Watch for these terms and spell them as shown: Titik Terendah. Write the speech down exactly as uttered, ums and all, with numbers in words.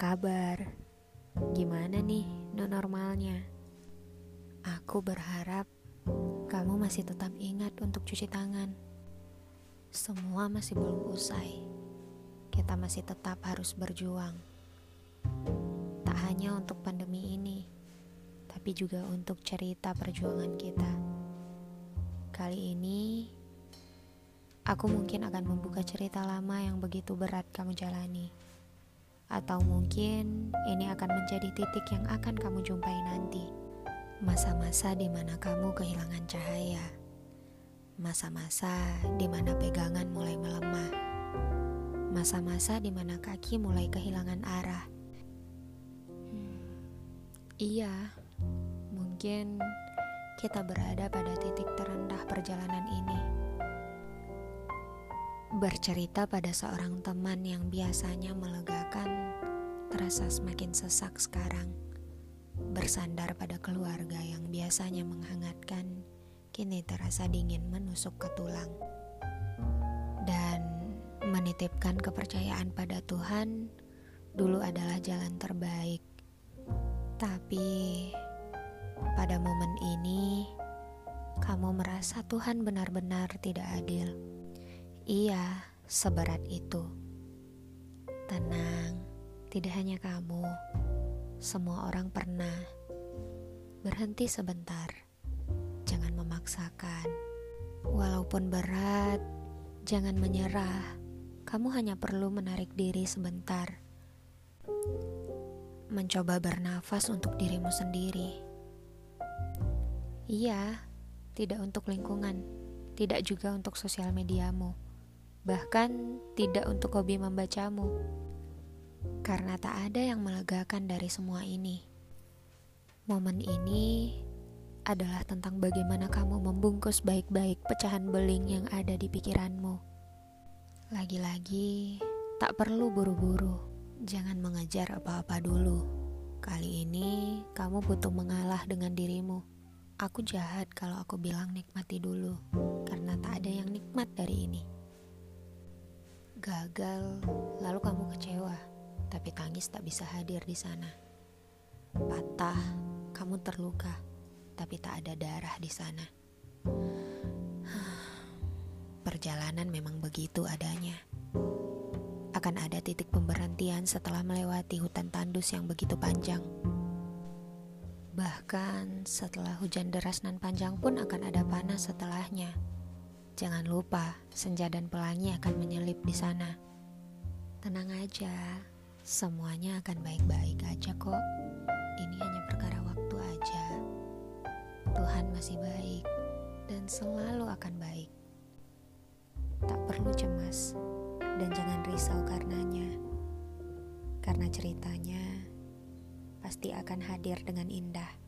kabar? Gimana nih new normalnya? Aku berharap kamu masih tetap ingat untuk cuci tangan. Semua masih belum usai. Kita masih tetap harus berjuang. Tak hanya untuk pandemi ini, tapi juga untuk cerita perjuangan kita. Kali ini, aku mungkin akan membuka cerita lama yang begitu berat kamu jalani. Atau mungkin ini akan menjadi titik yang akan kamu jumpai nanti. Masa-masa di mana kamu kehilangan cahaya. Masa-masa di mana pegangan mulai melemah. Masa-masa di mana kaki mulai kehilangan arah. Hmm, iya, mungkin kita berada pada titik terendah perjalanan ini. Bercerita pada seorang teman yang biasanya melegakan, terasa semakin sesak sekarang. Bersandar pada keluarga yang biasanya menghangatkan, kini terasa dingin menusuk ke tulang. Dan menitipkan kepercayaan pada Tuhan dulu adalah jalan terbaik. Tapi pada momen ini, kamu merasa Tuhan benar-benar tidak adil. Iya, seberat itu. Tenang, tidak hanya kamu. Semua orang pernah. Berhenti sebentar. Jangan memaksakan. Walaupun berat, jangan menyerah. Kamu hanya perlu menarik diri sebentar. Mencoba bernafas untuk dirimu sendiri. Iya, tidak untuk lingkungan. Tidak juga untuk sosial mediamu. Bahkan tidak untuk hobi membacamu. Karena tak ada yang melegakan dari semua ini. Momen ini adalah tentang bagaimana kamu membungkus baik-baik pecahan beling yang ada di pikiranmu. Lagi-lagi, tak perlu buru-buru. Jangan mengejar apa-apa dulu. Kali ini, kamu butuh mengalah dengan dirimu. Aku jahat kalau aku bilang nikmati dulu, karena tak ada yang nikmat dari ini. Gagal, lalu kamu kecewa. Tapi tangis tak bisa hadir di sana. Patah, kamu terluka, tapi tak ada darah di sana. Perjalanan memang begitu adanya. Akan ada titik pemberhentian setelah melewati hutan tandus yang begitu panjang. Bahkan setelah hujan deras nan panjang pun akan ada panas setelahnya. Jangan lupa, senja dan pelangi akan menyelip di sana. Tenang aja. Semuanya akan baik-baik aja kok. Ini hanya perkara waktu aja. Tuhan masih baik dan selalu akan baik. Tak perlu cemas dan jangan risau karenanya. Karena ceritanya pasti akan hadir dengan indah.